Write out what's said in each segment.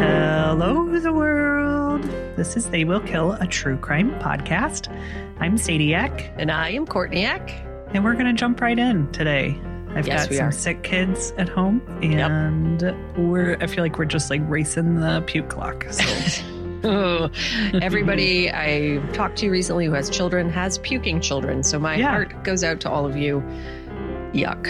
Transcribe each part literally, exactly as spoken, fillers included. Hello, the world. This is They Will Kill, a true crime podcast. I'm Sadie Eck. And I am Courtney Eck. And we're going to jump right in today. I've yes, got some are. sick kids at home, and yep. we're I feel like we're just like racing the puke clock. So. Oh, everybody I talked to recently who has children has puking children. So my yeah. heart goes out to all of you. Yuck.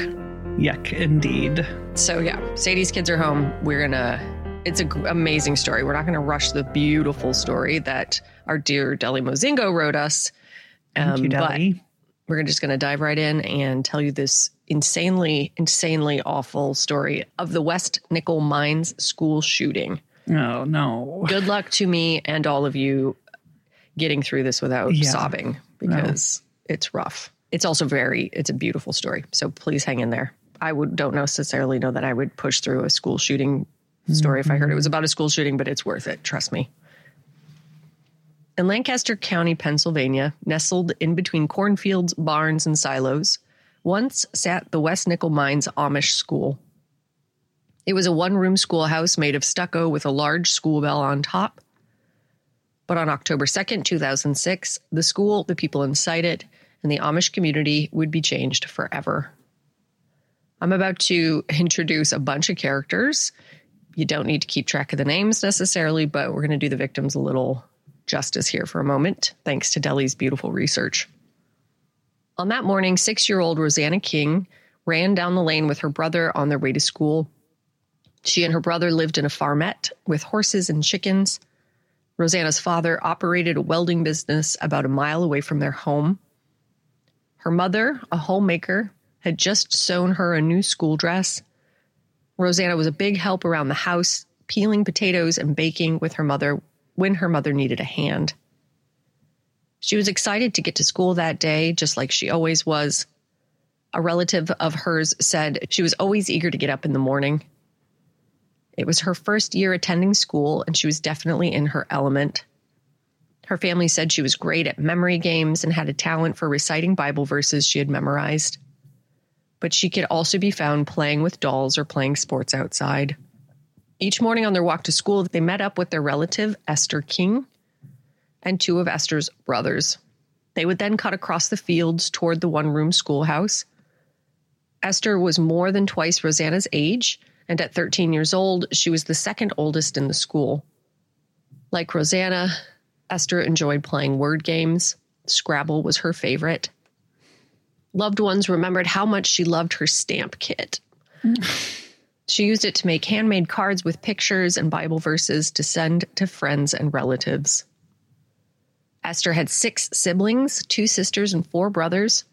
Yuck, indeed. So yeah, Sadie's kids are home. We're going to... It's an amazing story. We're not going to rush the beautiful story that our dear Delly Mozingo wrote us. Um, Thank you, Delly. But we're just going to dive right in and tell you this insanely, insanely awful story of the West Nickel Mines school shooting. Oh, no. Good luck to me and all of you getting through this without yeah. sobbing, because no. it's rough. It's also very, it's a beautiful story. So please hang in there. I would don't necessarily know that I would push through a school shooting story if I heard it was about a school shooting, but it's worth it. Trust me. In Lancaster County, Pennsylvania, nestled in between cornfields, barns, and silos, once sat the West Nickel Mines Amish school. It was a one-room schoolhouse made of stucco with a large school bell on top. But on October second, two thousand six, the school, the people inside it, and the Amish community would be changed forever. I'm about to introduce a bunch of characters. You don't need to keep track of the names necessarily, but we're going to do the victims a little justice here for a moment, thanks to Delly's beautiful research. On that morning, six-year-old Rosanna King ran down the lane with her brother on their way to school. She and her brother lived in a farmette with horses and chickens. Rosanna's father operated a welding business about a mile away from their home. Her mother, a homemaker, had just sewn her a new school dress. Rosanna was a big help around the house, peeling potatoes and baking with her mother when her mother needed a hand. She was excited to get to school that day, just like she always was. A relative of hers said she was always eager to get up in the morning. It was her first year attending school, and she was definitely in her element. Her family said she was great at memory games and had a talent for reciting Bible verses she had memorized. But she could also be found playing with dolls or playing sports outside. Each morning on their walk to school, they met up with their relative, Esther King, and two of Esther's brothers. They would then cut across the fields toward the one-room schoolhouse. Esther was more than twice Rosanna's age, and at thirteen years old, she was the second oldest in the school. Like Rosanna, Esther enjoyed playing word games. Scrabble was her favorite. Loved ones remembered how much she loved her stamp kit. She used it to make handmade cards with pictures and Bible verses to send to friends and relatives. Esther had six siblings, two sisters and four brothers.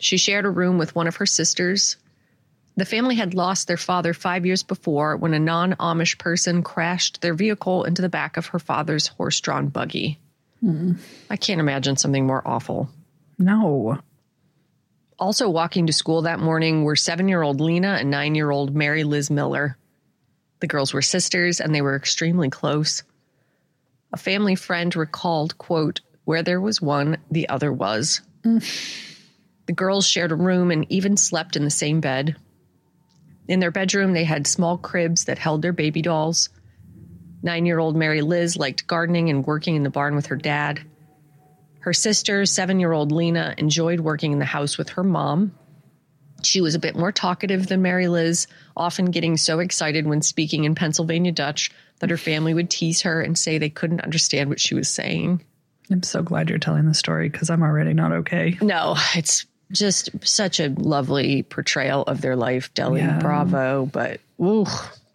She shared a room with one of her sisters. The family had lost their father five years before when a non-Amish person crashed their vehicle into the back of her father's horse-drawn buggy. Mm. I can't imagine something more awful. No. Also walking to school that morning were seven-year-old Lena and nine-year-old Mary Liz Miller. The girls were sisters, and they were extremely close. A family friend recalled, quote, "Where there was one, the other was." Mm. The girls shared a room and even slept in the same bed. In their bedroom, they had small cribs that held their baby dolls. Nine-year-old Mary Liz liked gardening and working in the barn with her dad. Her sister, seven-year-old Lena, enjoyed working in the house with her mom. She was a bit more talkative than Mary Liz, often getting so excited when speaking in Pennsylvania Dutch that her family would tease her and say they couldn't understand what she was saying. I'm so glad you're telling the story because I'm already not okay. No, it's just such a lovely portrayal of their life, Delly. Yeah. Bravo, but ooh,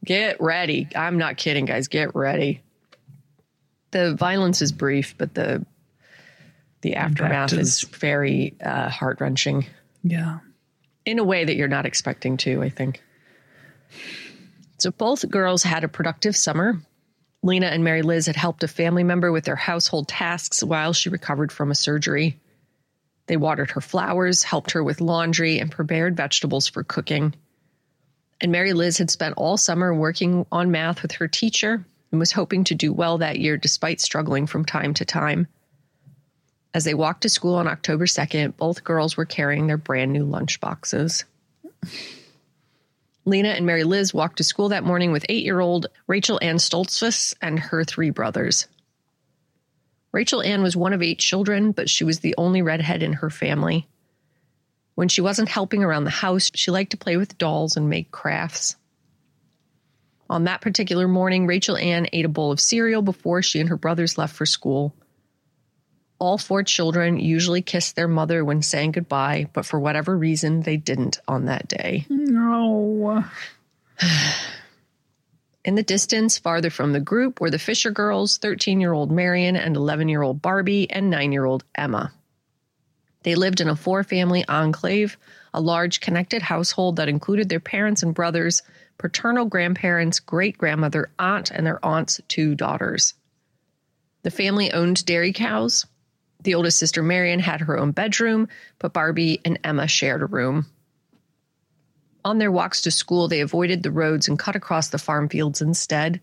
get ready. I'm not kidding, guys. Get ready. The violence is brief, but the the aftermath is, is very uh, heart-wrenching. Yeah. In a way that you're not expecting to, I think. So both girls had a productive summer. Lena and Mary Liz had helped a family member with their household tasks while she recovered from a surgery. They watered her flowers, helped her with laundry, and prepared vegetables for cooking. And Mary Liz had spent all summer working on math with her teacher and was hoping to do well that year despite struggling from time to time. As they walked to school on October second, both girls were carrying their brand new lunchboxes. Lena and Mary Liz walked to school that morning with eight-year-old Rachel Ann Stoltzfus and her three brothers. Rachel Ann was one of eight children, but she was the only redhead in her family. When she wasn't helping around the house, she liked to play with dolls and make crafts. On that particular morning, Rachel Ann ate a bowl of cereal before she and her brothers left for school. All four children usually kissed their mother when saying goodbye, but for whatever reason, they didn't on that day. No. In the distance, farther from the group, were the Fisher girls, thirteen-year-old Marion and eleven-year-old Barbie, and nine-year-old Emma. They lived in a four-family enclave, a large connected household that included their parents and brothers, paternal grandparents, great-grandmother, aunt, and their aunt's two daughters. The family owned dairy cows. The oldest sister, Marion, had her own bedroom, but Barbie and Emma shared a room. On their walks to school, they avoided the roads and cut across the farm fields instead.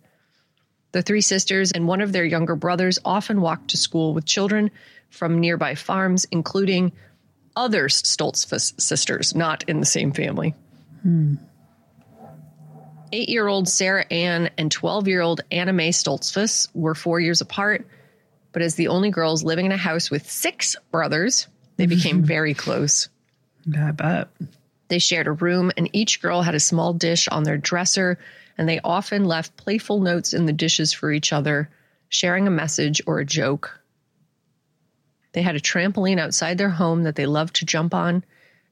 The three sisters and one of their younger brothers often walked to school with children from nearby farms, including other Stoltzfus sisters, not in the same family. Hmm. Eight-year-old Sarah Ann and twelve-year-old Anna Mae Stoltzfus were four years apart, but as the only girls living in a house with six brothers, they became very close. I bet. They shared a room, and each girl had a small dish on their dresser, and they often left playful notes in the dishes for each other, sharing a message or a joke. They had a trampoline outside their home that they loved to jump on,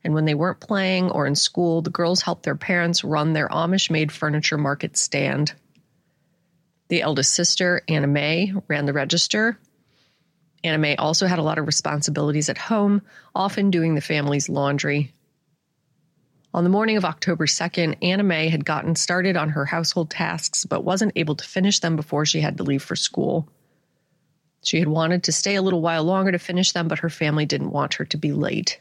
and when they weren't playing or in school, the girls helped their parents run their Amish-made furniture market stand. The eldest sister, Anna Mae, ran the register. Anna Mae also had a lot of responsibilities at home, often doing the family's laundry. On the morning of October second, Anna Mae had gotten started on her household tasks, but wasn't able to finish them before she had to leave for school. She had wanted to stay a little while longer to finish them, but her family didn't want her to be late.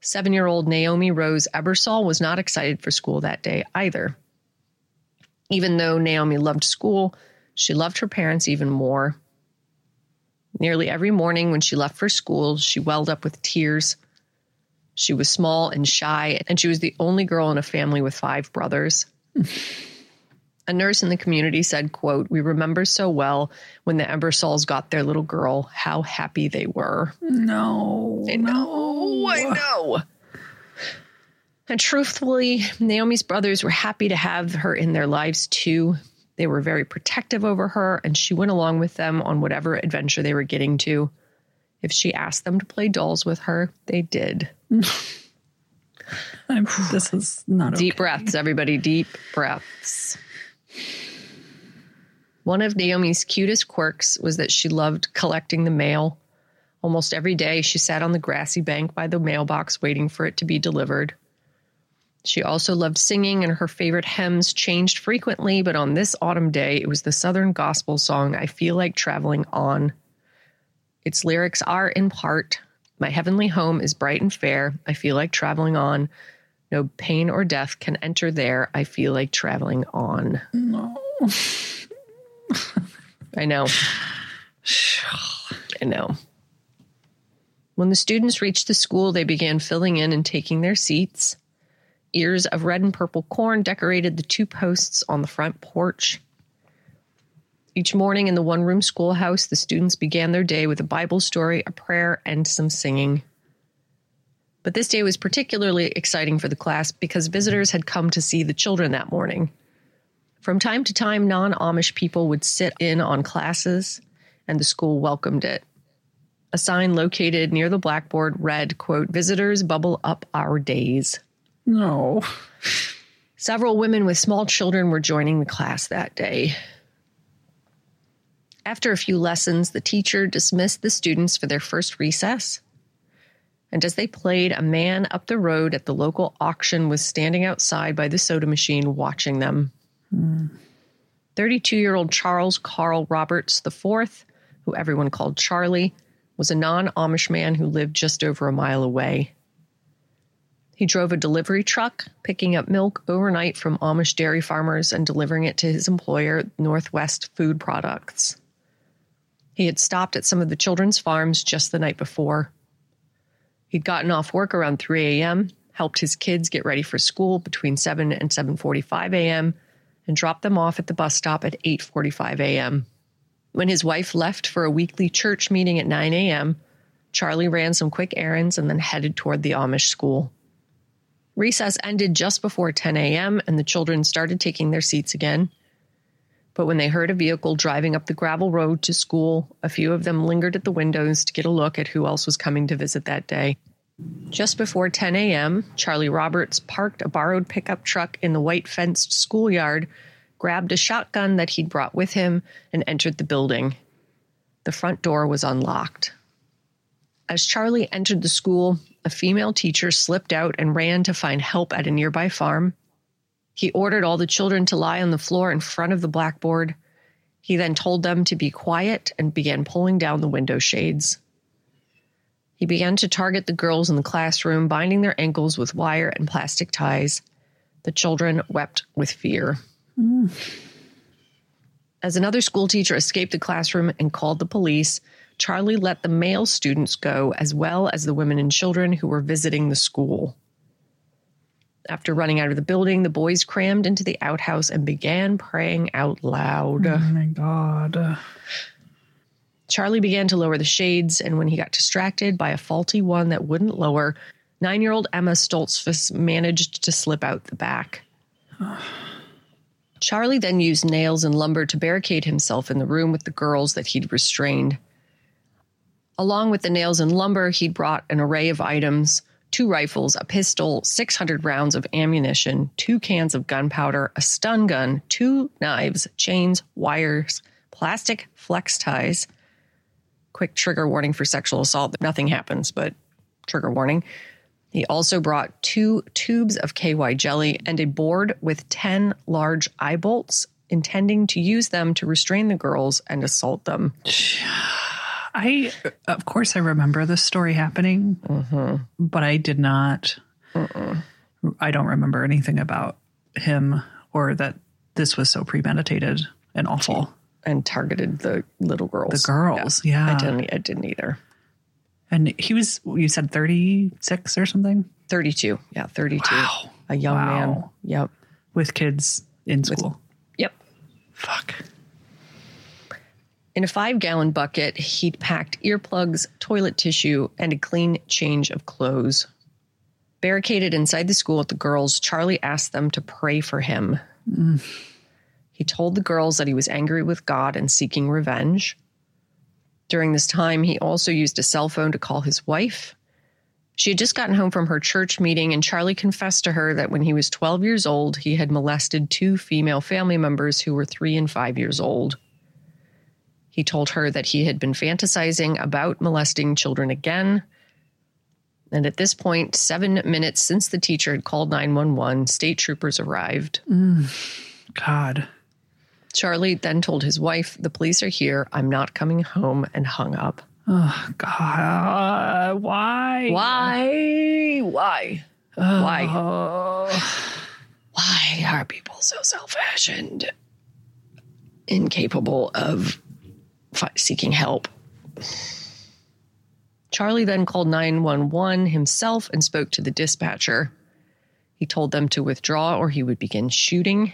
Seven-year-old Naomi Rose Ebersol was not excited for school that day either. Even though Naomi loved school, she loved her parents even more. Nearly every morning when she left for school, she welled up with tears. She was small and shy, and she was the only girl in a family with five brothers. A nurse in the community said, quote, "We remember so well when the Ebersols got their little girl, how happy they were." No. I know. No. I know. And truthfully, Naomi's brothers were happy to have her in their lives, too. They were very protective over her, and she went along with them on whatever adventure they were getting to. If she asked them to play dolls with her, they did. I'm, this is not okay. Deep breaths, everybody. Deep breaths. One of Naomi's cutest quirks was that she loved collecting the mail. Almost every day, she sat on the grassy bank by the mailbox waiting for it to be delivered. She also loved singing, and her favorite hymns changed frequently, but on this autumn day, it was the Southern gospel song, "I Feel Like Traveling On." Its lyrics are, in part, "My heavenly home is bright and fair. I feel like traveling on. No pain or death can enter there. I feel like traveling on." No. I know. I know. When the students reached the school, they began filling in and taking their seats. Ears of red and purple corn decorated the two posts on the front porch. Each morning in the one-room schoolhouse, the students began their day with a Bible story, a prayer, and some singing. But this day was particularly exciting for the class because visitors had come to see the children that morning. From time to time, non-Amish people would sit in on classes, and the school welcomed it. A sign located near the blackboard read, quote, "Visitors bubble up our days." No. Several women with small children were joining the class that day. After a few lessons, the teacher dismissed the students for their first recess. And as they played, a man up the road at the local auction was standing outside by the soda machine watching them. Mm. thirty-two-year-old Charles Carl Roberts the fourth, who everyone called Charlie, was a non-Amish man who lived just over a mile away. He drove a delivery truck, picking up milk overnight from Amish dairy farmers and delivering it to his employer, Northwest Food Products. He had stopped at some of the children's farms just the night before. He'd gotten off work around three a.m., helped his kids get ready for school between seven and seven forty-five a.m., and dropped them off at the bus stop at eight forty-five a.m. When his wife left for a weekly church meeting at nine a.m., Charlie ran some quick errands and then headed toward the Amish school. Recess ended just before ten a.m., and the children started taking their seats again. But when they heard a vehicle driving up the gravel road to school, a few of them lingered at the windows to get a look at who else was coming to visit that day. Just before ten a.m., Charlie Roberts parked a borrowed pickup truck in the white-fenced schoolyard, grabbed a shotgun that he'd brought with him, and entered the building. The front door was unlocked. As Charlie entered the school, a female teacher slipped out and ran to find help at a nearby farm. He ordered all the children to lie on the floor in front of the blackboard. He then told them to be quiet and began pulling down the window shades. He began to target the girls in the classroom, binding their ankles with wire and plastic ties. The children wept with fear. Mm. As another school teacher escaped the classroom and called the police, Charlie let the male students go, as well as the women and children who were visiting the school. After running out of the building, the boys crammed into the outhouse and began praying out loud. Oh, my God. Charlie began to lower the shades, and when he got distracted by a faulty one that wouldn't lower, nine-year-old Emma Stoltzfus managed to slip out the back. Charlie then used nails and lumber to barricade himself in the room with the girls that he'd restrained. Along with the nails and lumber, he'd brought an array of items, two rifles, a pistol, six hundred rounds of ammunition, two cans of gunpowder, a stun gun, two knives, chains, wires, plastic flex ties. Quick trigger warning for sexual assault. Nothing happens, but trigger warning. He also brought two tubes of K Y jelly and a board with ten large eye bolts, intending to use them to restrain the girls and assault them. I, of course, I remember this story happening, mm-hmm. but I did not. Mm-mm. I don't remember anything about him or that this was so premeditated and awful. And targeted the little girls. The girls, yeah. yeah. I didn't I didn't either. And he was, you said thirty-six or something? thirty-two. Yeah, thirty-two. Wow. A young wow. man. Yep. With kids in school. With, yep. Fuck. In a five-gallon bucket, he'd packed earplugs, toilet tissue, and a clean change of clothes. Barricaded inside the school with the girls, Charlie asked them to pray for him. Mm. He told the girls that he was angry with God and seeking revenge. During this time, he also used a cell phone to call his wife. She had just gotten home from her church meeting, and Charlie confessed to her that when he was twelve years old, he had molested two female family members who were three and five years old. He told her that he had been fantasizing about molesting children again. And at this point, seven minutes since the teacher had called nine one one, state troopers arrived. Mm, God. Charlie then told his wife, "The police are here. I'm not coming home," and hung up. Oh, God. Uh, why? Why? Why? Oh. Why? Why are people so selfish and incapable of seeking help? Charlie then called nine one one himself and spoke to the dispatcher. He told them to withdraw or he would begin shooting.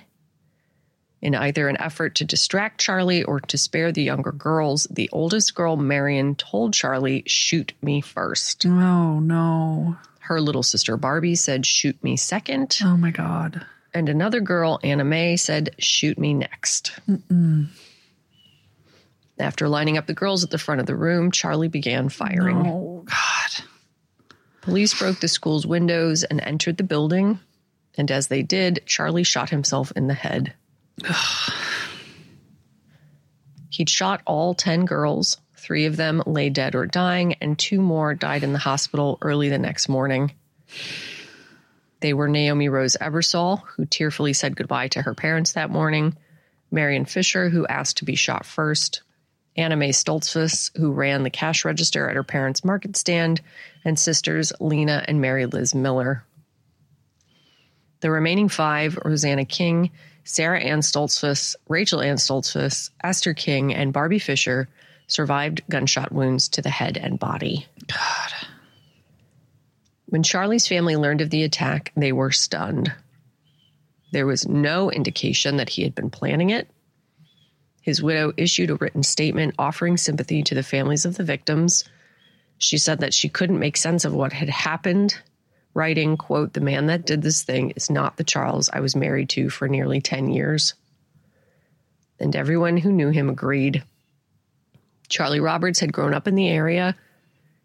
In either an effort to distract Charlie or to spare the younger girls, the oldest girl, Marion, told Charlie, "Shoot me first." Oh, no. Her little sister, Barbie, said, "Shoot me second." Oh, my God. And another girl, Anna Mae, said, "Shoot me next." Mm-mm. After lining up the girls at the front of the room, Charlie began firing. Oh, God. Police broke the school's windows and entered the building. And as they did, Charlie shot himself in the head. He'd shot all ten girls. Three of them lay dead or dying, and two more died in the hospital early the next morning. They were Naomi Rose Ebersol, who tearfully said goodbye to her parents that morning, Marion Fisher, who asked to be shot first, Anna Mae Stoltzfus, who ran the cash register at her parents' market stand, and sisters Lena and Mary Liz Miller. The remaining five, Rosanna King, Sarah Ann Stoltzfus, Rachel Ann Stoltzfus, Esther King, and Barbie Fisher, survived gunshot wounds to the head and body. God. When Charlie's family learned of the attack, they were stunned. There was no indication that he had been planning it. His widow issued a written statement offering sympathy to the families of the victims. She said that she couldn't make sense of what had happened, writing, quote, "The man that did this thing is not the Charles I was married to for nearly ten years. And everyone who knew him agreed. Charlie Roberts had grown up in the area.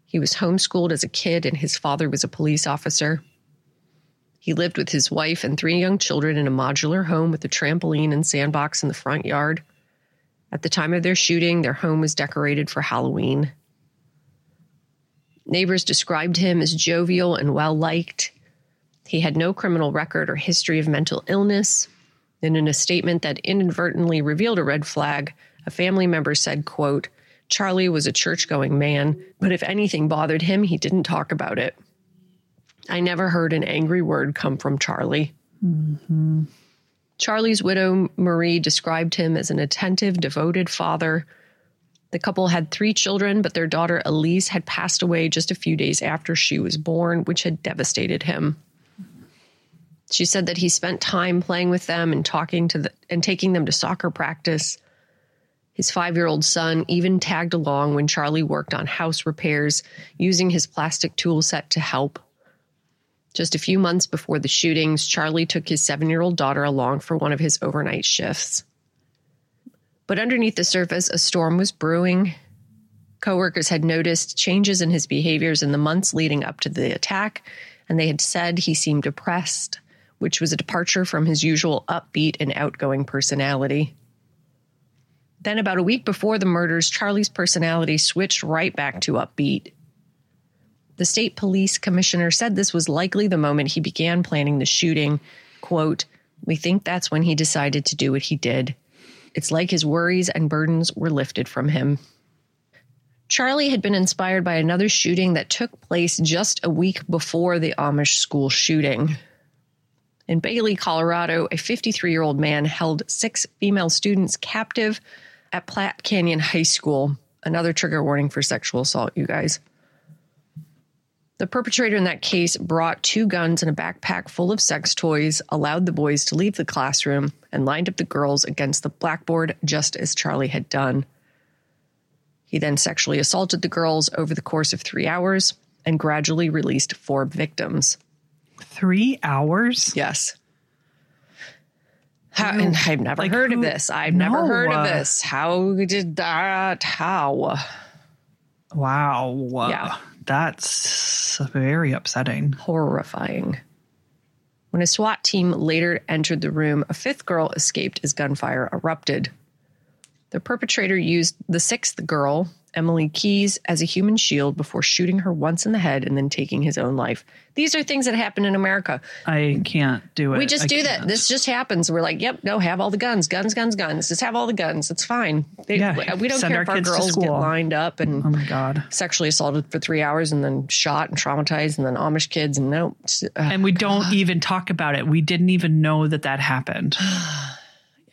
He was homeschooled as a kid, and his father was a police officer. He lived with his wife and three young children in a modular home with a trampoline and sandbox in the front yard. At the time of their shooting, their home was decorated for Halloween. Neighbors described him as jovial and well-liked. He had no criminal record or history of mental illness. And in a statement that inadvertently revealed a red flag, a family member said, quote, "Charlie was a church-going man, but if anything bothered him, he didn't talk about it. I never heard an angry word come from Charlie." Mm-hmm. Charlie's widow, Marie, described him as an attentive, devoted father. The couple had three children, but their daughter Elise had passed away just a few days after she was born, which had devastated him. She said that he spent time playing with them and talking to the, and taking them to soccer practice. His five-year-old son even tagged along when Charlie worked on house repairs, using his plastic tool set to help. Just a few months before the shootings, Charlie took his seven-year-old daughter along for one of his overnight shifts. But underneath the surface, a storm was brewing. Coworkers had noticed changes in his behaviors in the months leading up to the attack, and they had said he seemed depressed, which was a departure from his usual upbeat and outgoing personality. Then, about a week before the murders, Charlie's personality switched right back to upbeat. The state police commissioner said this was likely the moment he began planning the shooting. Quote, "We think that's when he decided to do what he did. It's like his worries and burdens were lifted from him." Charlie had been inspired by another shooting that took place just a week before the Amish school shooting. In Bailey, Colorado, a fifty-three-year-old man held six female students captive at Platte Canyon High School. Another trigger warning for sexual assault, you guys. The perpetrator in that case brought two guns and a backpack full of sex toys, allowed the boys to leave the classroom, and lined up the girls against the blackboard just as Charlie had done. He then sexually assaulted the girls over the course of three hours and gradually released four victims. Three hours? Yes. How, and I've never like heard who, of this. I've no. never heard of this. How did that? How? Wow. Yeah. That's very upsetting. Horrifying. When a SWAT team later entered the room, a fifth girl escaped as gunfire erupted. The perpetrator used the sixth girl, Emily Keyes, as a human shield before shooting her once in the head and then taking his own life. These are things that happen in America. I can't do it. We just I do can't. that. This just happens. We're like, yep, no, have all the guns, guns, guns, guns. Just have all the guns. It's fine. They, yeah, we don't care if our girls get lined up and oh my God. sexually assaulted for three hours and then shot and traumatized and then Amish kids. And no. Uh, and we don't God. even talk about it. We didn't even know that that happened.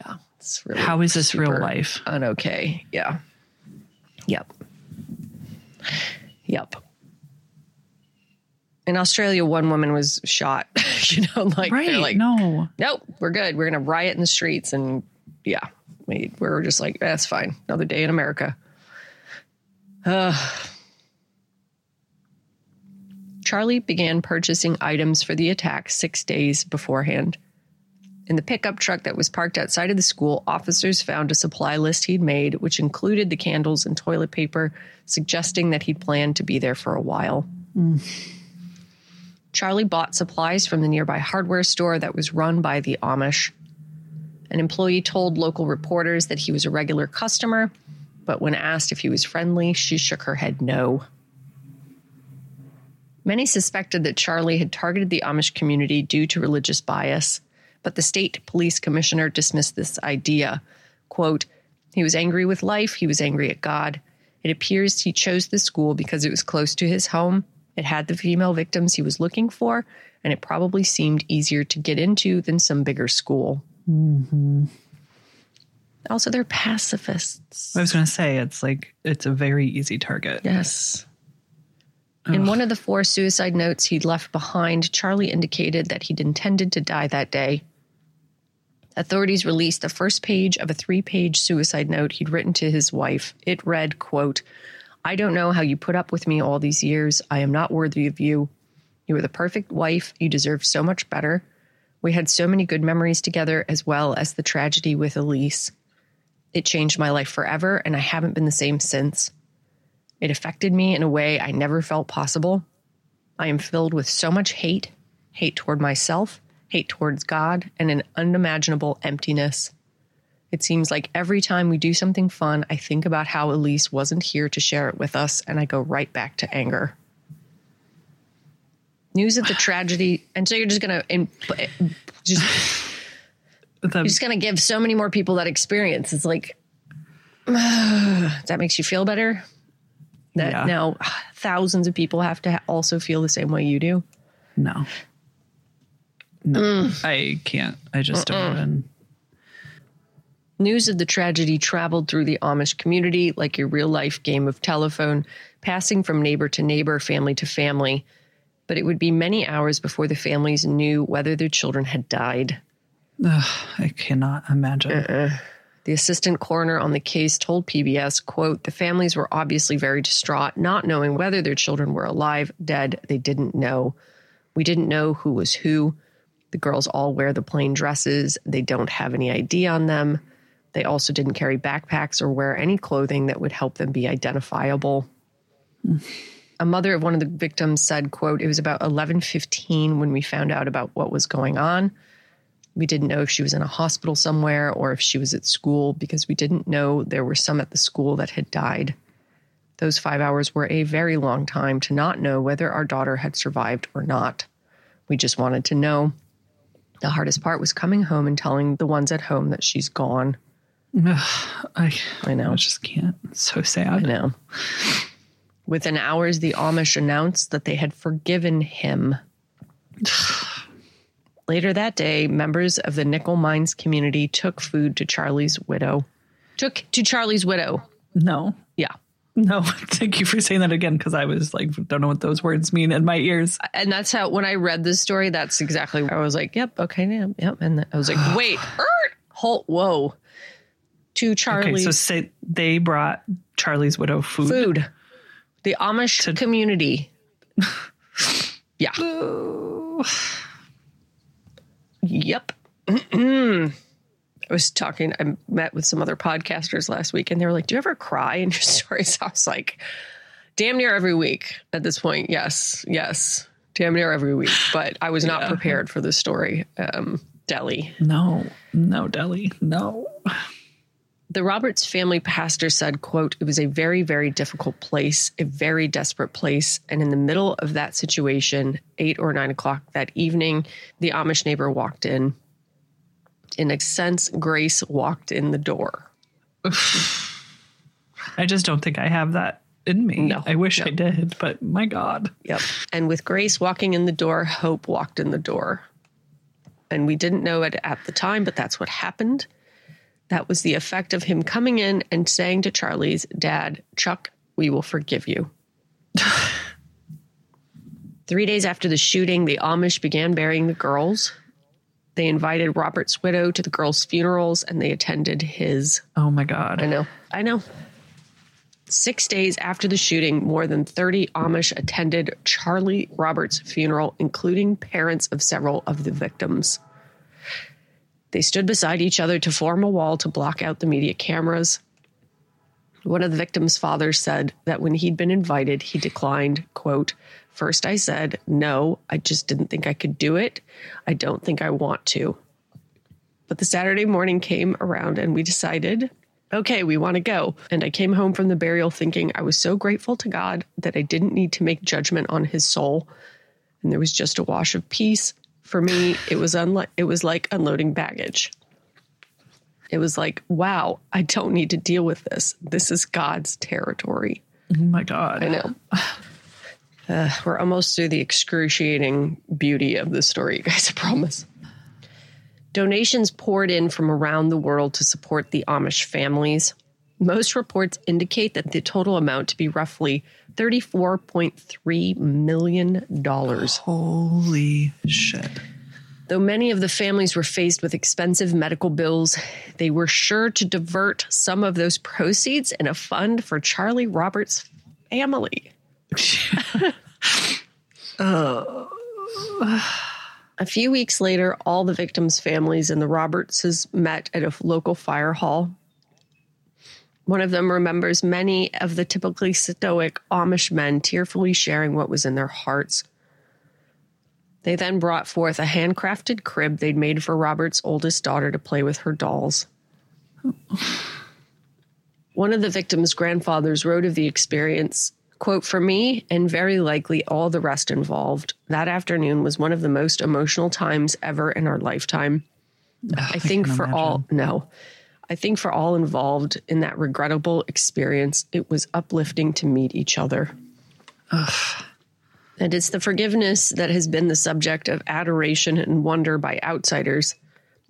Yeah. It's really How is this real life? Unokay. Yeah. Yep. Yep. in Australia, one woman was shot, you know, like, right, they're like, no, nope, we're good. We're going to riot in the streets. And yeah, we, we were just like, that's fine. Another day in America. Uh, Charlie began purchasing items for the attack six days beforehand. In the pickup truck that was parked outside of the school, officers found a supply list he'd made, which included the candles and toilet paper, suggesting that he'd planned to be there for a while. Mm. Charlie bought supplies from the nearby hardware store that was run by the Amish. An employee told local reporters that he was a regular customer, but when asked if he was friendly, she shook her head no. Many suspected that Charlie had targeted the Amish community due to religious bias, but the state police commissioner dismissed this idea. Quote, "He was angry with life. He was angry at God. It appears he chose the school because it was close to his home. It had the female victims he was looking for, and it probably seemed easier to get into than some bigger school." Mm-hmm. Also, they're pacifists. I was going to say, it's like, it's a very easy target. Yes. Ugh. In one of the four suicide notes he'd left behind, Charlie indicated that he'd intended to die that day. Authorities released the first page of a three-page suicide note he'd written to his wife. It read, quote, "I don't know how you put up with me all these years. I am not worthy of you. You were the perfect wife. You deserved so much better. We had so many good memories together, as well as the tragedy with Elise. It changed my life forever, and I haven't been the same since. It affected me in a way I never felt possible. I am filled with so much hate, hate toward myself, hate towards God, and an unimaginable emptiness. It seems like every time we do something fun, I think about how Elise wasn't here to share it with us, and I go right back to anger." News of the tragedy, and so you're just going to just you're just going to give so many more people that experience. It's like, uh, that makes you feel better. That yeah. Now thousands of people have to ha- also feel the same way you do. No, no, mm. I can't. I just Mm-mm. don't even. News of the tragedy traveled through the Amish community like a real-life game of telephone, passing from neighbor to neighbor, family to family. But it would be many hours before the families knew whether their children had died. Ugh, I cannot imagine. Uh-uh. The assistant coroner on the case told P B S, quote, "The families were obviously very distraught, not knowing whether their children were alive, dead. They didn't know. We didn't know who was who. The girls all wear the plain dresses. They don't have any I D on them. They also didn't carry backpacks or wear any clothing that would help them be identifiable." A mother of one of the victims said, quote, "It was about eleven fifteen when we found out about what was going on. We didn't know if she was in a hospital somewhere or if she was at school because we didn't know there were some at the school that had died. Those five hours were a very long time to not know whether our daughter had survived or not. We just wanted to know. The hardest part was coming home and telling the ones at home that she's gone." Ugh, I, I know. I just can't. It's so sad. I know. Within hours, the Amish announced that they had forgiven him. Later that day, members of the Nickel Mines community took food to Charlie's widow. Took to Charlie's widow. No. Yeah. No. Thank you for saying that again, because I was like, don't know what those words mean in my ears. And that's how, when I read this story, that's exactly I was like, yep, okay, yeah, yep. And I was like, wait, er, halt, whoa. To Charlie's. Okay, so say they brought Charlie's widow food. Food. The Amish to- community. Yeah. Oh. Yep. I was talking, I met with some other podcasters last week and they were like, do you ever cry in your stories? I was like, damn near every week at this point. Yes. Yes. Damn near every week. But I was not yeah. prepared for this story. Um, Delly. No, no, Delly. No. The Roberts family pastor said, quote, "It was a very, very difficult place, a very desperate place. And in the middle of that situation, eight or nine o'clock that evening, the Amish neighbor walked in. In a sense, grace walked in the door." I just don't think I have that in me. No, I wish no. I did, but my God. Yep. "And with grace walking in the door, hope walked in the door. And we didn't know it at the time, but that's what happened. That was the effect of him coming in and saying to Charlie's dad, Chuck, we will forgive you." Three days after the shooting, the Amish began burying the girls. They invited Robert's widow to the girls' funerals, and they attended his. Oh, my God. I know. I know. Six days after the shooting, more than thirty Amish attended Charlie Roberts' funeral, including parents of several of the victims. They stood beside each other to form a wall to block out the media cameras. One of the victims' fathers said that when he'd been invited, he declined, quote, "First I said, no, I just didn't think I could do it. I don't think I want to. But the Saturday morning came around and we decided, okay, we want to go. And I came home from the burial thinking I was so grateful to God that I didn't need to make judgment on his soul. And there was just a wash of peace. For me, it was unlike, it was like unloading baggage. It was like, wow, I don't need to deal with this. This is God's territory." Oh my God. I know. Uh, we're almost through the excruciating beauty of the story, you guys, I promise. Donations poured in from around the world to support the Amish families. Most reports indicate that the total amount to be roughly thirty-four point three million dollars. Holy shit. Though many of the families were faced with expensive medical bills, they were sure to divert some of those proceeds in a fund for Charlie Roberts' family. uh, a few weeks later, all the victims' families and the Robertses met at a local fire hall. One of them remembers many of the typically stoic Amish men tearfully sharing what was in their hearts. They then brought forth a handcrafted crib they'd made for Robert's oldest daughter to play with her dolls. One of the victims' grandfathers wrote of the experience, quote, "For me, and very likely all the rest involved, that afternoon was one of the most emotional times ever in our lifetime. Oh, I, I think for imagine. all, no, I think for all involved in that regrettable experience, it was uplifting to meet each other." Ugh. And it's the forgiveness that has been the subject of adoration and wonder by outsiders.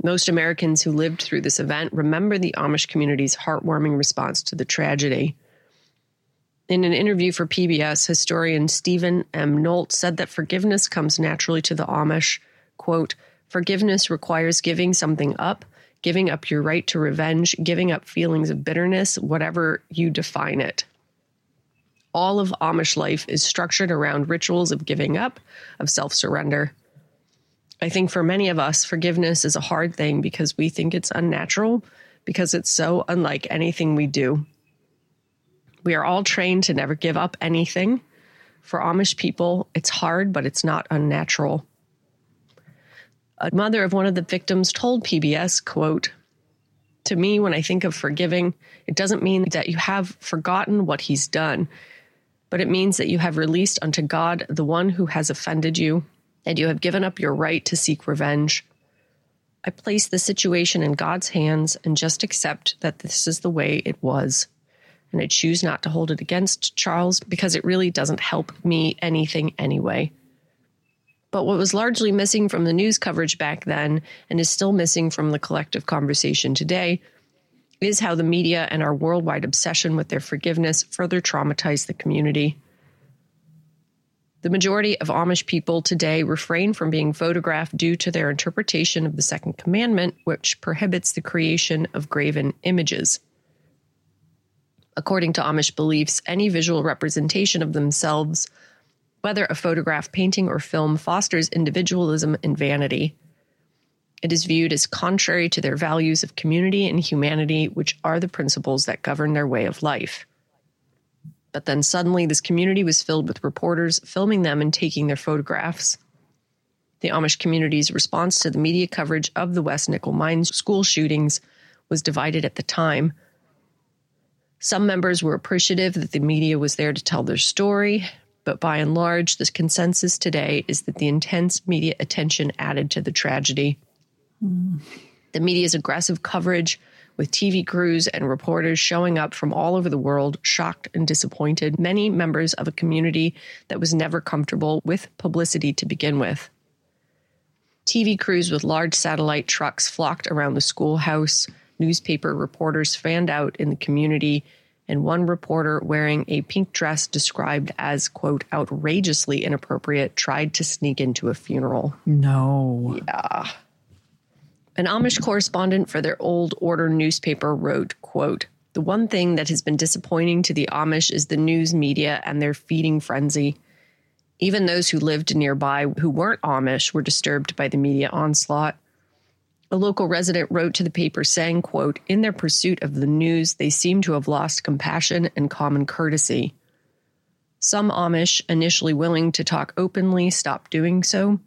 Most Americans who lived through this event remember the Amish community's heartwarming response to the tragedy. In an interview for P B S, historian Stephen M. Nolt said that forgiveness comes naturally to the Amish. Quote, "Forgiveness requires giving something up, giving up your right to revenge, giving up feelings of bitterness, whatever you define it. All of Amish life is structured around rituals of giving up, of self-surrender. I think for many of us, forgiveness is a hard thing because we think it's unnatural, because it's so unlike anything we do. We are all trained to never give up anything. For Amish people, it's hard, but it's not unnatural." A mother of one of the victims told P B S, quote, "To me, when I think of forgiving, it doesn't mean that you have forgotten what he's done, but it means that you have released unto God the one who has offended you, and you have given up your right to seek revenge. I place the situation in God's hands and just accept that this is the way it was. And I choose not to hold it against Charles because it really doesn't help me anything anyway." But what was largely missing from the news coverage back then, and is still missing from the collective conversation today, is how the media and our worldwide obsession with their forgiveness further traumatized the community. The majority of Amish people today refrain from being photographed due to their interpretation of the Second Commandment, which prohibits the creation of graven images. According to Amish beliefs, any visual representation of themselves, whether a photograph, painting, or film, fosters individualism and vanity. It is viewed as contrary to their values of community and humanity, which are the principles that govern their way of life. But then suddenly, this community was filled with reporters filming them and taking their photographs. The Amish community's response to the media coverage of the West Nickel Mines school shootings was divided at the time. Some members were appreciative that the media was there to tell their story, but by and large, the consensus today is that the intense media attention added to the tragedy. Mm. The media's aggressive coverage, with T V crews and reporters showing up from all over the world, shocked and disappointed many members of a community that was never comfortable with publicity to begin with. T V crews with large satellite trucks flocked around the schoolhouse. Newspaper reporters fanned out in the community, and one reporter wearing a pink dress described as, quote, outrageously inappropriate, tried to sneak into a funeral. No. Yeah. An Amish correspondent for their Old Order newspaper wrote, quote, "The one thing that has been disappointing to the Amish is the news media and their feeding frenzy. Even those who lived nearby who weren't Amish were disturbed by the media onslaught. A local resident wrote to the paper saying, quote, in their pursuit of the news, they seem to have lost compassion and common courtesy. Some Amish, initially willing to talk openly, stopped doing so.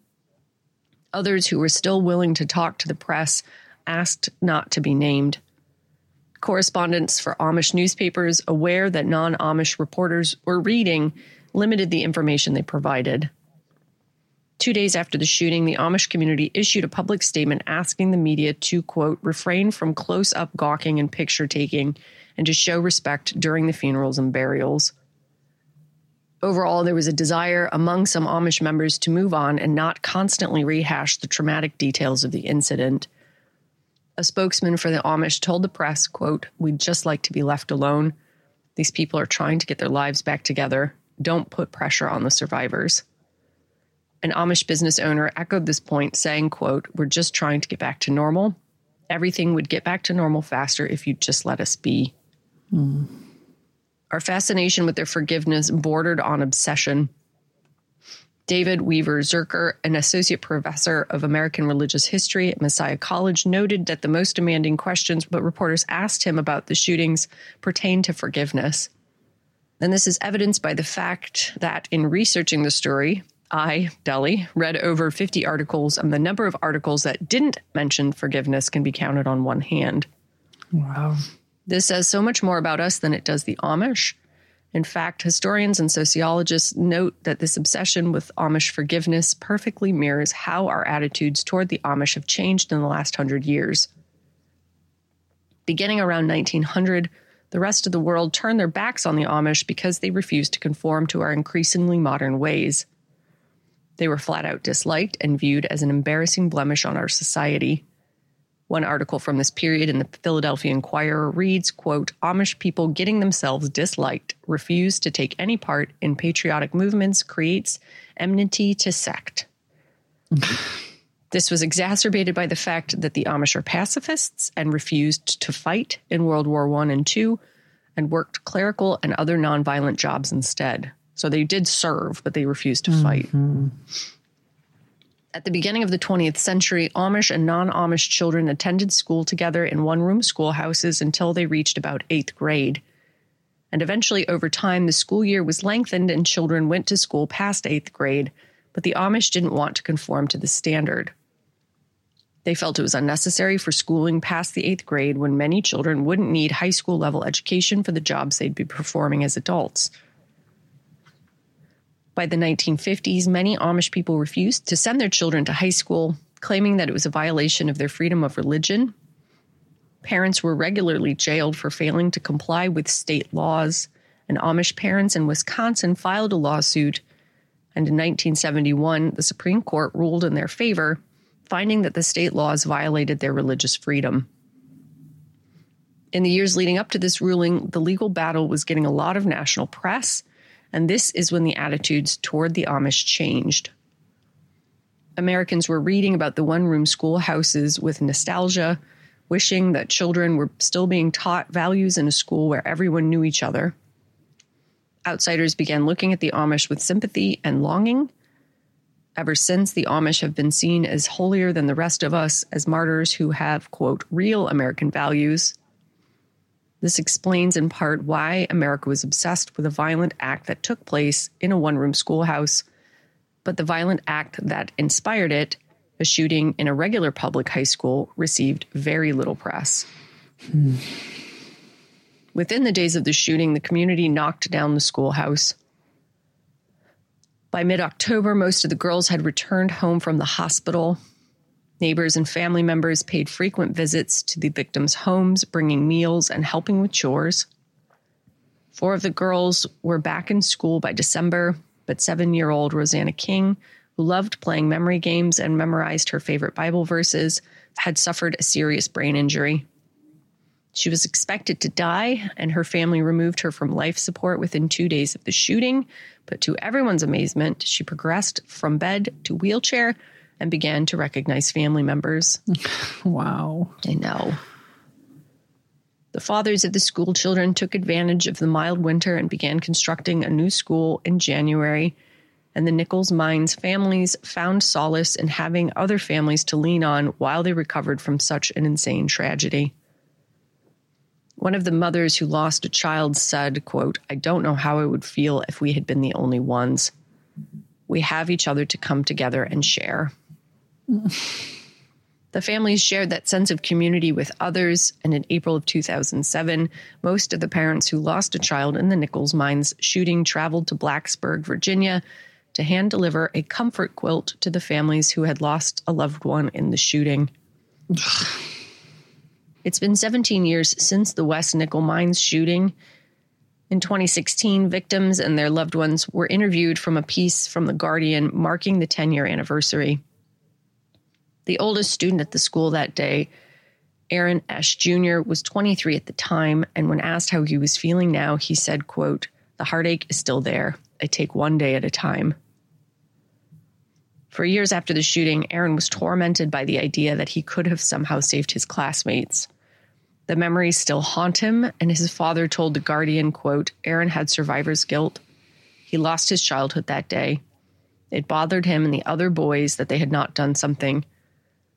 Others who were still willing to talk to the press asked not to be named. Correspondents for Amish newspapers, aware that non-Amish reporters were reading, limited the information they provided. Two days after the shooting, the Amish community issued a public statement asking the media to, quote, refrain from close-up gawking and picture-taking and to show respect during the funerals and burials. Overall, there was a desire among some Amish members to move on and not constantly rehash the traumatic details of the incident. A spokesman for the Amish told the press, quote, we'd just like to be left alone. These people are trying to get their lives back together. Don't put pressure on the survivors. An Amish business owner echoed this point, saying, quote, we're just trying to get back to normal. Everything would get back to normal faster if you just let us be. Mm. Our fascination with their forgiveness bordered on obsession. David Weaver Zerker, an associate professor of American religious history at Messiah College, noted that the most demanding questions that reporters asked him about the shootings pertained to forgiveness. And this is evidenced by the fact that in researching the story, I, Delly, read over fifty articles, and the number of articles that didn't mention forgiveness can be counted on one hand. Wow. This says so much more about us than it does the Amish. In fact, historians and sociologists note that this obsession with Amish forgiveness perfectly mirrors how our attitudes toward the Amish have changed in the last hundred years. Beginning around nineteen hundred, the rest of the world turned their backs on the Amish because they refused to conform to our increasingly modern ways. They were flat out disliked and viewed as an embarrassing blemish on our society. One article from this period in the Philadelphia Inquirer reads, quote, Amish people getting themselves disliked, refuse to take any part in patriotic movements, creates enmity to sect. This was exacerbated by the fact that the Amish are pacifists and refused to fight in World War One and Two and worked clerical and other nonviolent jobs instead. So they did serve, but they refused to fight. Mm-hmm. At the beginning of the twentieth century, Amish and non-Amish children attended school together in one-room schoolhouses until they reached about eighth grade. And eventually, over time, the school year was lengthened and children went to school past eighth grade, but the Amish didn't want to conform to the standard. They felt it was unnecessary for schooling past the eighth grade when many children wouldn't need high school-level education for the jobs they'd be performing as adults. By the nineteen fifties, many Amish people refused to send their children to high school, claiming that it was a violation of their freedom of religion. Parents were regularly jailed for failing to comply with state laws, and Amish parents in Wisconsin filed a lawsuit. And in nineteen seventy-one, the Supreme Court ruled in their favor, finding that the state laws violated their religious freedom. In the years leading up to this ruling, the legal battle was getting a lot of national press, and this is when the attitudes toward the Amish changed. Americans were reading about the one-room schoolhouses with nostalgia, wishing that children were still being taught values in a school where everyone knew each other. Outsiders began looking at the Amish with sympathy and longing. Ever since, the Amish have been seen as holier than the rest of us, as martyrs who have, quote, real American values. This explains in part why America was obsessed with a violent act that took place in a one-room schoolhouse, but the violent act that inspired it, a shooting in a regular public high school, received very little press. Hmm. Within the days of the shooting, the community knocked down the schoolhouse. By mid-October, most of the girls had returned home from the hospital. Neighbors and family members paid frequent visits to the victims' homes, bringing meals and helping with chores. Four of the girls were back in school by December, but seven-year-old Rosanna King, who loved playing memory games and memorized her favorite Bible verses, had suffered a serious brain injury. She was expected to die, and her family removed her from life support within two days of the shooting. But to everyone's amazement, she progressed from bed to wheelchair and began to recognize family members. Wow. I know. The fathers of the school children took advantage of the mild winter and began constructing a new school in January. And the Nichols Mines families found solace in having other families to lean on while they recovered from such an insane tragedy. One of the mothers who lost a child said, quote, "I don't know how it would feel if we had been the only ones. We have each other to come together and share." The families shared that sense of community with others, and in April of two thousand seven, most of the parents who lost a child in the Nichols Mines shooting traveled to Blacksburg, Virginia, to hand deliver a comfort quilt to the families who had lost a loved one in the shooting. It's been seventeen years since the West Nickel Mines shooting. In twenty sixteen, victims and their loved ones were interviewed from a piece from The Guardian marking the ten-year anniversary. The oldest student at the school that day, Aaron Esch Junior, was twenty-three at the time, and when asked how he was feeling now, he said, quote, "The heartache is still there. I take one day at a time." For years after the shooting, Aaron was tormented by the idea that he could have somehow saved his classmates. The memories still haunt him, and his father told The Guardian, quote, "Aaron had survivor's guilt. He lost his childhood that day. It bothered him and the other boys that they had not done something.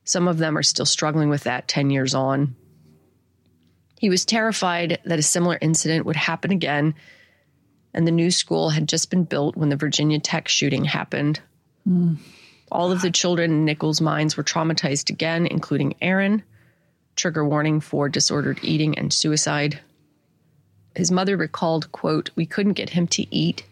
Some of them are still struggling with that ten years on. He was terrified that a similar incident would happen again, and the new school had just been built when the Virginia Tech shooting happened. Mm. All of the children in Nichols Mines were traumatized again, including Aaron. Trigger warning for disordered eating and suicide. His mother recalled, quote, "We couldn't get him to eat.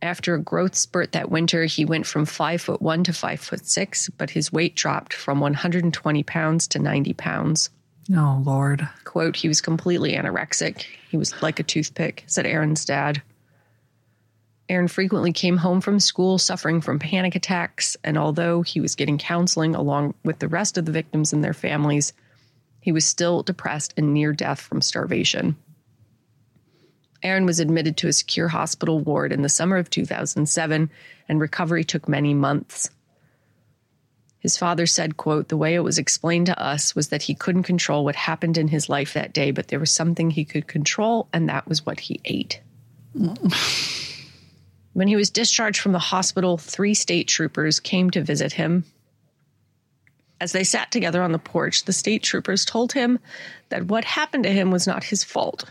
After a growth spurt that winter, he went from five foot one to five foot six, but his weight dropped from one hundred twenty pounds to ninety pounds. Oh, Lord. Quote, "He was completely anorexic. He was like a toothpick," said Aaron's dad. Aaron frequently came home from school suffering from panic attacks, and although he was getting counseling along with the rest of the victims and their families, he was still depressed and near death from starvation. Aaron was admitted to a secure hospital ward in the summer of two thousand seven, and recovery took many months. His father said, quote, "The way it was explained to us was that he couldn't control what happened in his life that day, but there was something he could control, and that was what he ate." When he was discharged from the hospital, three state troopers came to visit him. As they sat together on the porch, the state troopers told him that what happened to him was not his fault.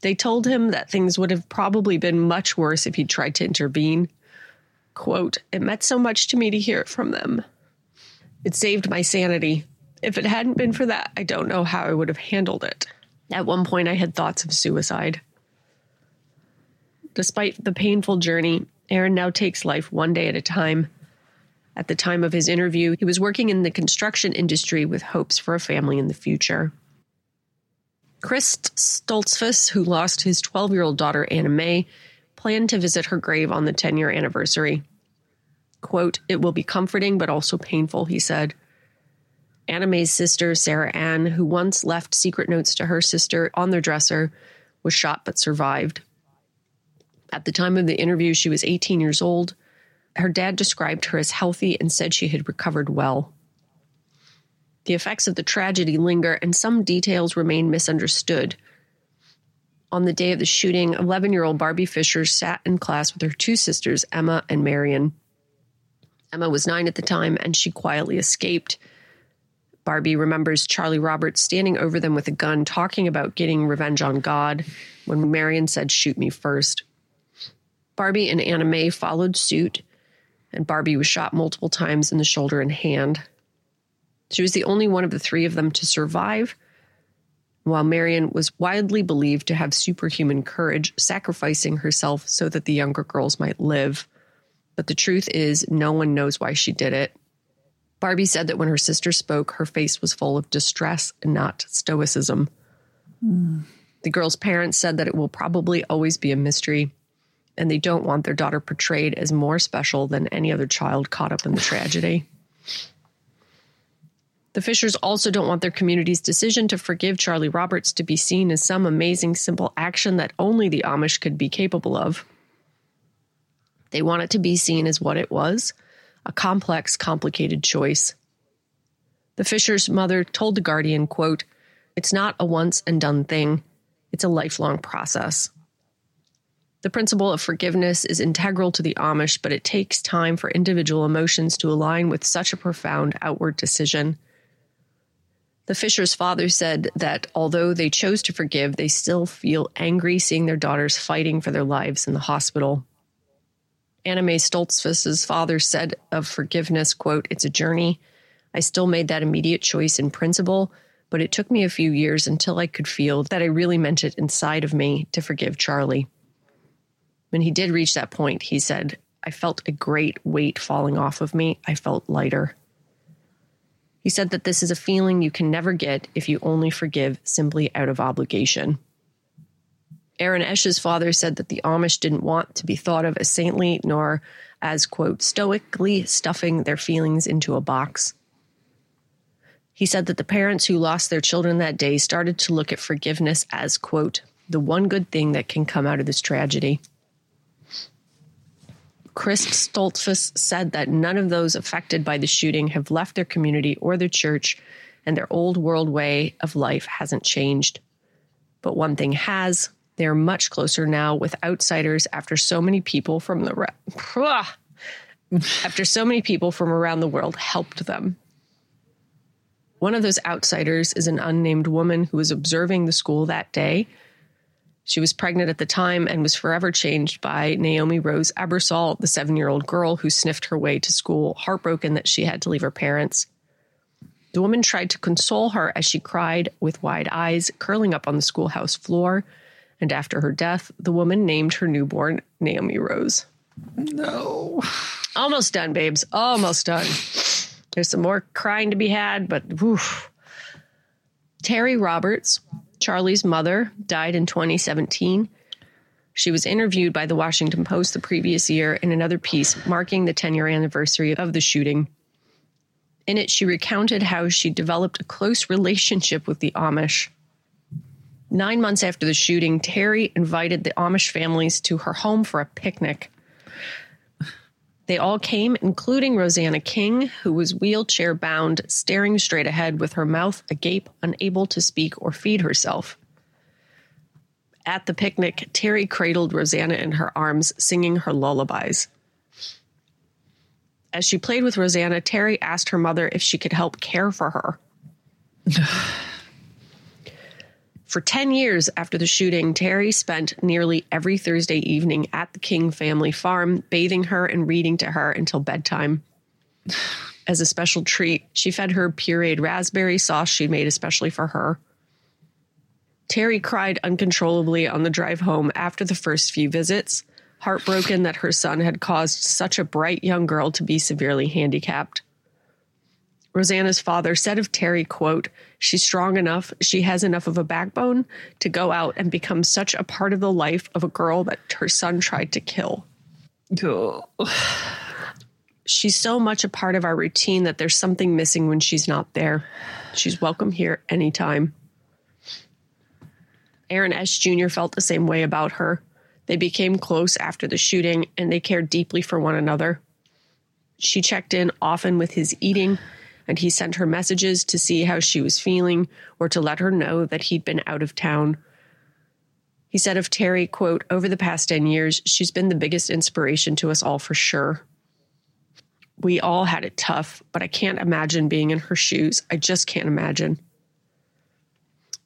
They told him that things would have probably been much worse if he tried to intervene. Quote, "It meant so much to me to hear it from them. It saved my sanity. If it hadn't been for that, I don't know how I would have handled it. At one point, I had thoughts of suicide." Despite the painful journey, Aaron now takes life one day at a time. At the time of his interview, he was working in the construction industry with hopes for a family in the future. Chris Stoltzfus, who lost his twelve-year-old daughter, Anna Mae, planned to visit her grave on the ten-year anniversary. Quote, "It will be comforting but also painful," he said. Anna Mae's sister, Sarah Ann, who once left secret notes to her sister on their dresser, was shot but survived. At the time of the interview, she was eighteen years old. Her dad described her as healthy and said she had recovered well. The effects of the tragedy linger, and some details remain misunderstood. On the day of the shooting, eleven-year-old Barbie Fisher sat in class with her two sisters, Emma and Marion. Emma was nine at the time, and she quietly escaped. Barbie remembers Charlie Roberts standing over them with a gun, talking about getting revenge on God, when Marion said, "Shoot me first." Barbie and Anna Mae followed suit, and Barbie was shot multiple times in the shoulder and hand. She was the only one of the three of them to survive, while Marion was widely believed to have superhuman courage, sacrificing herself so that the younger girls might live. But the truth is, no one knows why she did it. Barbie said that when her sister spoke, her face was full of distress and not stoicism. Mm. The girls' parents said that it will probably always be a mystery, and they don't want their daughter portrayed as more special than any other child caught up in the tragedy. The Fishers also don't want their community's decision to forgive Charlie Roberts to be seen as some amazing, simple action that only the Amish could be capable of. They want it to be seen as what it was, a complex, complicated choice. The Fishers' mother told The Guardian, quote, "It's not a once-and-done thing. It's a lifelong process. The principle of forgiveness is integral to the Amish, but it takes time for individual emotions to align with such a profound outward decision." The Fishers' father said that although they chose to forgive, they still feel angry seeing their daughters fighting for their lives in the hospital. Anna Mae Stoltzfus's father said of forgiveness, quote, "It's a journey. I still made that immediate choice in principle, but it took me a few years until I could feel that I really meant it inside of me to forgive Charlie. When he did reach that point," he said, "I felt a great weight falling off of me. I felt lighter." He said that this is a feeling you can never get if you only forgive simply out of obligation. Aaron Esch's father said that the Amish didn't want to be thought of as saintly nor as, quote, "stoically stuffing their feelings into a box." He said that the parents who lost their children that day started to look at forgiveness as, quote, "the one good thing that can come out of this tragedy." Chris Stoltzfus said that none of those affected by the shooting have left their community or their church, and their old world way of life hasn't changed. But one thing has: they are much closer now with outsiders after so many people from the re- after so many people from around the world helped them. One of those outsiders is an unnamed woman who was observing the school that day. She was pregnant at the time and was forever changed by Naomi Rose Ebersol, the seven-year-old girl who sniffed her way to school, heartbroken that she had to leave her parents. The woman tried to console her as she cried with wide eyes, curling up on the schoolhouse floor. And after her death, the woman named her newborn Naomi Rose. No. Almost done, babes. Almost done. There's some more crying to be had, but whew. Terry Roberts, Charlie's mother, died in twenty seventeen. She was interviewed by the Washington Post the previous year in another piece marking the ten-year anniversary of the shooting. In it, she recounted how she developed a close relationship with the Amish. Nine months after the shooting, Terry invited the Amish families to her home for a picnic. They all came, including Rosanna King, who was wheelchair-bound, staring straight ahead with her mouth agape, unable to speak or feed herself. At the picnic, Terry cradled Rosanna in her arms, singing her lullabies. As she played with Rosanna, Terry asked her mother if she could help care for her. For ten years after the shooting, Terry spent nearly every Thursday evening at the King family farm, bathing her and reading to her until bedtime. As a special treat, she fed her pureed raspberry sauce she made especially for her. Terry cried uncontrollably on the drive home after the first few visits, heartbroken that her son had caused such a bright young girl to be severely handicapped. Rosanna's father said of Terry, quote, "She's strong enough, she has enough of a backbone to go out and become such a part of the life of a girl that her son tried to kill. Oh. She's so much a part of our routine that there's something missing when she's not there. She's welcome here anytime." Aaron Esch Junior felt the same way about her. They became close after the shooting, and they cared deeply for one another. She checked in often with his eating, and he sent her messages to see how she was feeling or to let her know that he'd been out of town. He said of Terry, quote, "Over the past ten years, she's been the biggest inspiration to us all for sure. We all had it tough, but I can't imagine being in her shoes. I just can't imagine."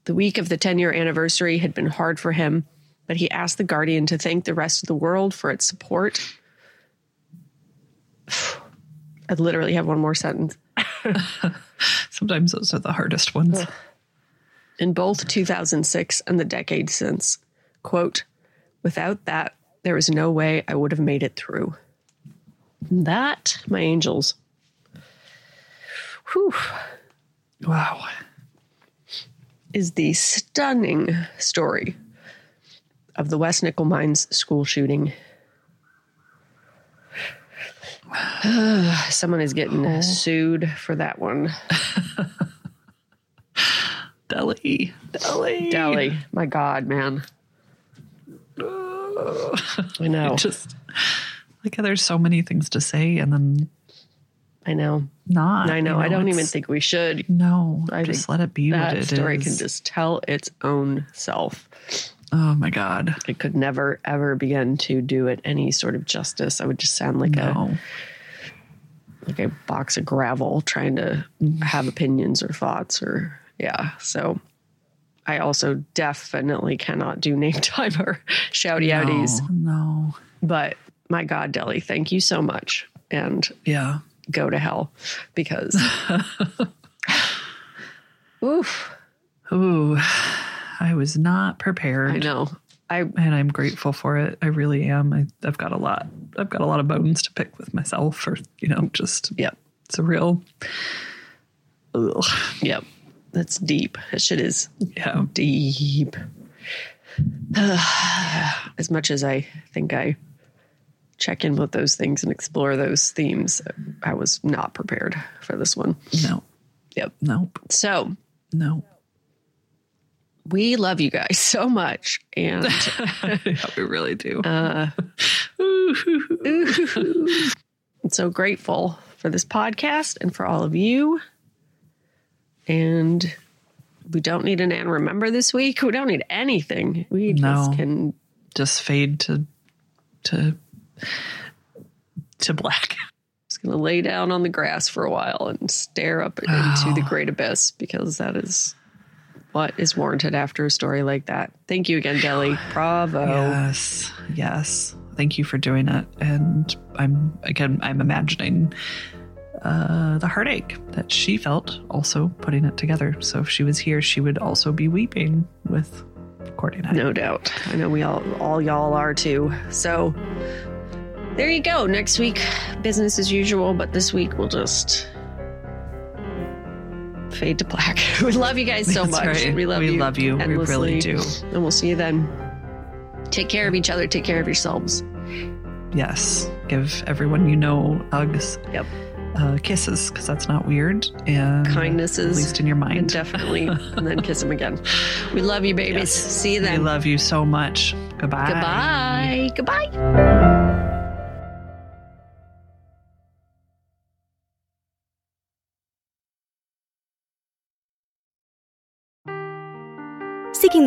The week of the ten-year anniversary had been hard for him, but he asked The Guardian to thank the rest of the world for its support. I literally have one more sentence. Sometimes those are the hardest ones. In both two thousand six and the decade since, quote, "Without that, there is no way I would have made it through." That, my angels. Whew. Wow. Is the stunning story of the West Nickel Mines school shooting. Someone is getting oh. sued for that one. Delly. Delly. Delly. My God, man. Uh, I know. Just like there's so many things to say, and then I know not. I know. You know I don't even think we should. No. I just let it be what it is. That story can just tell its own self. Oh my God. I could never, ever begin to do it any sort of justice. I would just sound like no. a like a box of gravel trying to have opinions or thoughts or yeah. So I also definitely cannot do name time or shouty outies. No, no. But my God, Delly, thank you so much. And yeah. Go to hell because oof. Ooh. I was not prepared. I know. I and I'm grateful for it. I really am. I, I've got a lot. I've got a lot of bones to pick with myself, or you know, just yeah. It's a real. Ugh. Yep. That's deep. That shit is yeah deep. Yeah. As much as I think I check in with those things and explore those themes, I was not prepared for this one. No. Yep. Nope. So. No. We love you guys so much. And yeah, we really do. Uh, I'm so grateful for this podcast and for all of you. And we don't need an and remember this week. We don't need anything. We no, just can just fade to, to, to black. Just going to lay down on the grass for a while and stare up into oh. the great abyss, because that is what is warranted after a story like that. Thank you again, Delly. Bravo. Yes. Yes. Thank you for doing it. And I'm, again, I'm imagining uh, the heartache that she felt also putting it together. So if she was here, she would also be weeping with Courtney and I. No doubt. I know we all, all y'all are too. So there you go. Next week, business as usual, but this week we'll just fade to black. We love you guys so That's much. Right. We love we you. We love you. Endlessly. We really do. And we'll see you then. Take care of each other. Take care of yourselves. Yes. Give everyone you know hugs. Yep. Uh, kisses, because that's not weird. And kindnesses. At least in your mind. And definitely. And then kiss them again. We love you, babies. Yes. See you then. We love you so much. Goodbye. Goodbye. Goodbye. Seeking